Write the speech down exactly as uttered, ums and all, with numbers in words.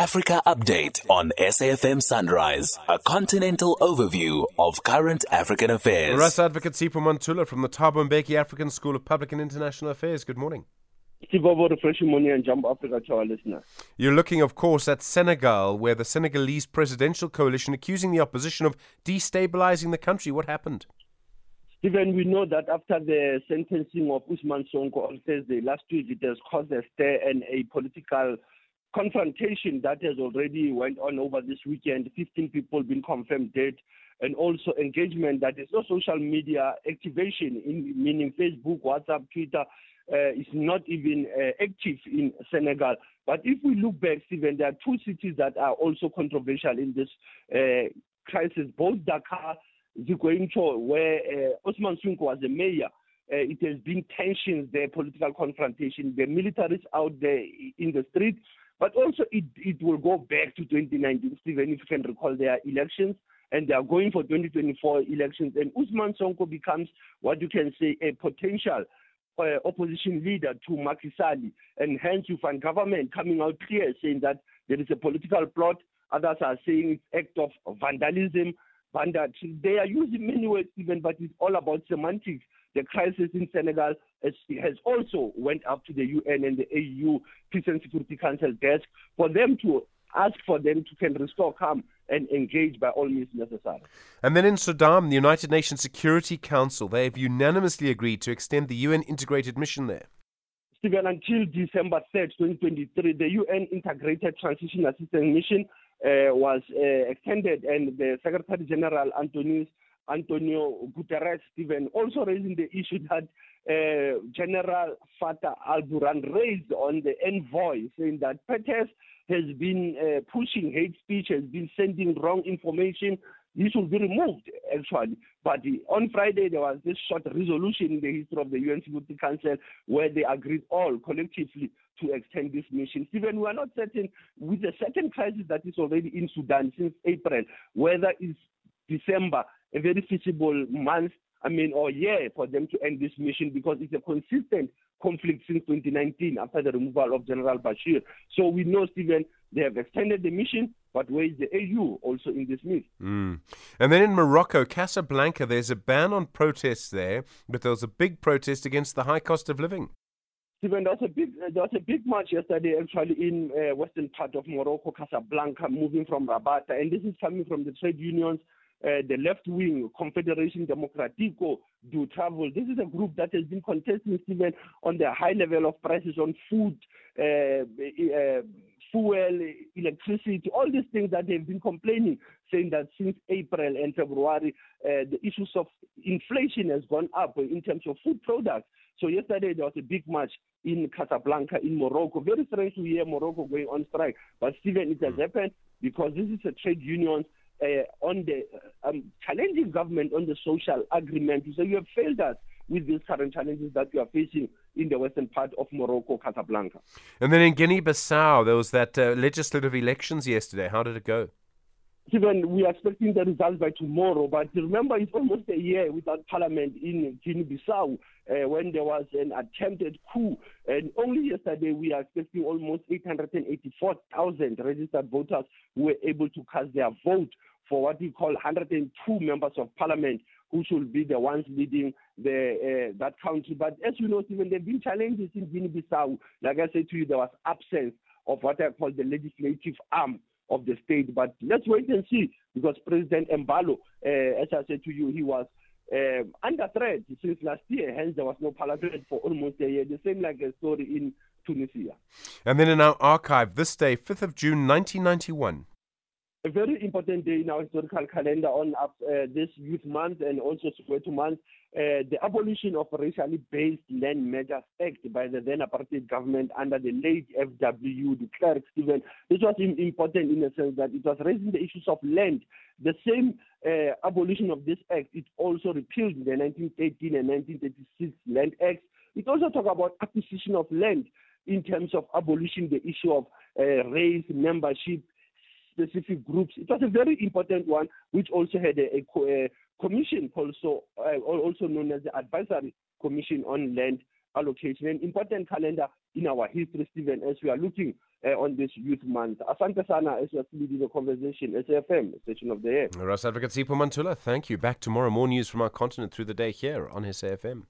Africa Update on S A F M Sunrise, a continental overview of current African affairs. Rights Advocate Sipo Mantula from the Thabo Mbeki African School of Public and International Affairs. Good morning. Sipo, refreshing morning and jump Africa to our listeners. You're looking, of course, at Senegal, where the Senegalese presidential coalition accusing the opposition of destabilizing the country. What happened? Even we know that after the sentencing of Ousmane Sonko on Thursday last week, it has caused a stir and a political confrontation that has already went on over this weekend. fifteen people been confirmed dead, and also engagement that is no social media activation, in, meaning Facebook, WhatsApp, Twitter, uh, is not even uh, active in Senegal. But if we look back, Stephen, there are two cities that are also controversial in this uh, crisis, both Dakar, Ziguinchor, where uh, Ousmane Sonko was the mayor. Uh, it has been tensions there, political confrontation, the militaries out there in the street, but also it, it will go back to twenty nineteen, Stephen, if you can recall their elections, and they are going for twenty twenty-four elections, and Ousmane Sonko becomes what you can say a potential uh, opposition leader to Macky Sall, and hence you find government coming out clear saying that there is a political plot. Others are saying it's act of vandalism. Bandage. They are using many words even, but it's all about semantics. The crisis in Senegal has, has also went up to the U N and the A U Peace and Security Council desk for them to ask for them to can restore calm and engage by all means necessary. And then in Sudan, the United Nations Security Council, they have unanimously agreed to extend the U N integrated mission there. Stephen, until December third, twenty twenty-three, the U N Integrated Transition Assistance Mission Uh, was uh, extended, and the Secretary General Antonis Antonio Guterres, Stephen, also raising the issue that uh, General Fatah Al-Buran raised on the envoy, saying that Perthes has been uh, pushing hate speech, has been sending wrong information. This will be removed, actually. But the, on Friday, there was this short resolution in the history of the U N Security Council where they agreed all collectively to extend this mission. Stephen, we are not certain with the second crisis that is already in Sudan since April, whether it's December, a very feasible month, I mean, or year for them to end this mission, because it's a consistent conflict since twenty nineteen after the removal of General Bashir. So we know, Stephen, they have extended the mission, but where is the A U also in this mix? Mm. And then in Morocco, Casablanca, there's a ban on protests there, but there was a big protest against the high cost of living. Stephen, there was a big, there was a big march yesterday actually in uh, western part of Morocco, Casablanca, moving from Rabat, and this is coming from the trade unions, uh, the left wing, Confederación Democrático do Trabalho. This is a group that has been contesting, Stephen, on the high level of prices on food, uh, uh, fuel, electricity, all these things that they've been complaining, saying that since April and February, uh, the issues of inflation has gone up in terms of food products. So yesterday there was a big march in Casablanca, in Morocco. Very strange to hear Morocco going on strike. But Stephen, it has happened because this is a trade union uh, on the um, challenging government on the social agreement. So you have failed us with these current challenges that you are facing in the western part of Morocco, Casablanca. And then in Guinea-Bissau, there was that uh, legislative elections yesterday. How did it go? Stephen, we are expecting the results by tomorrow, but remember it's almost a year without parliament in Guinea-Bissau uh, when there was an attempted coup. And only yesterday we are expecting almost eight hundred eighty-four thousand registered voters who were able to cast their vote for what we call one hundred two members of parliament, who should be the ones leading the uh, that country. But as you know, Stephen, there have been challenges in Guinea-Bissau. Like I said to you, there was absence of what I call the legislative arm of the state. But let's wait and see, because President Embalo, uh, as I said to you, he was uh, under threat since last year. Hence, there was no parliament for almost a year. The same like a story in Tunisia. And then in our archive, this day, fifth of June, nineteen ninety-one. A very important day in our historical calendar on uh, this Youth Month and also Soweto Month, uh, the abolition of racially based land measures act by the then apartheid government under the late F W de Klerk, Stephen. This was important in the sense that it was raising the issues of land. The same uh, abolition of this act, it also repealed the nineteen eighteen and nineteen thirty-six land acts. It also talked about acquisition of land in terms of abolition the issue of uh, race, membership, specific groups. It was a very important one, which also had a, a, co- a commission, also uh, also known as the Advisory Commission on Land Allocation. An important calendar in our history, Stephen, as we are looking uh, on this Youth Month. Asante sana as you are leading the conversation. S A F M, Station of the Year. Rights Advocate Sipo Mantula, thank you. Back tomorrow, more news from our continent through the day here on S A F M.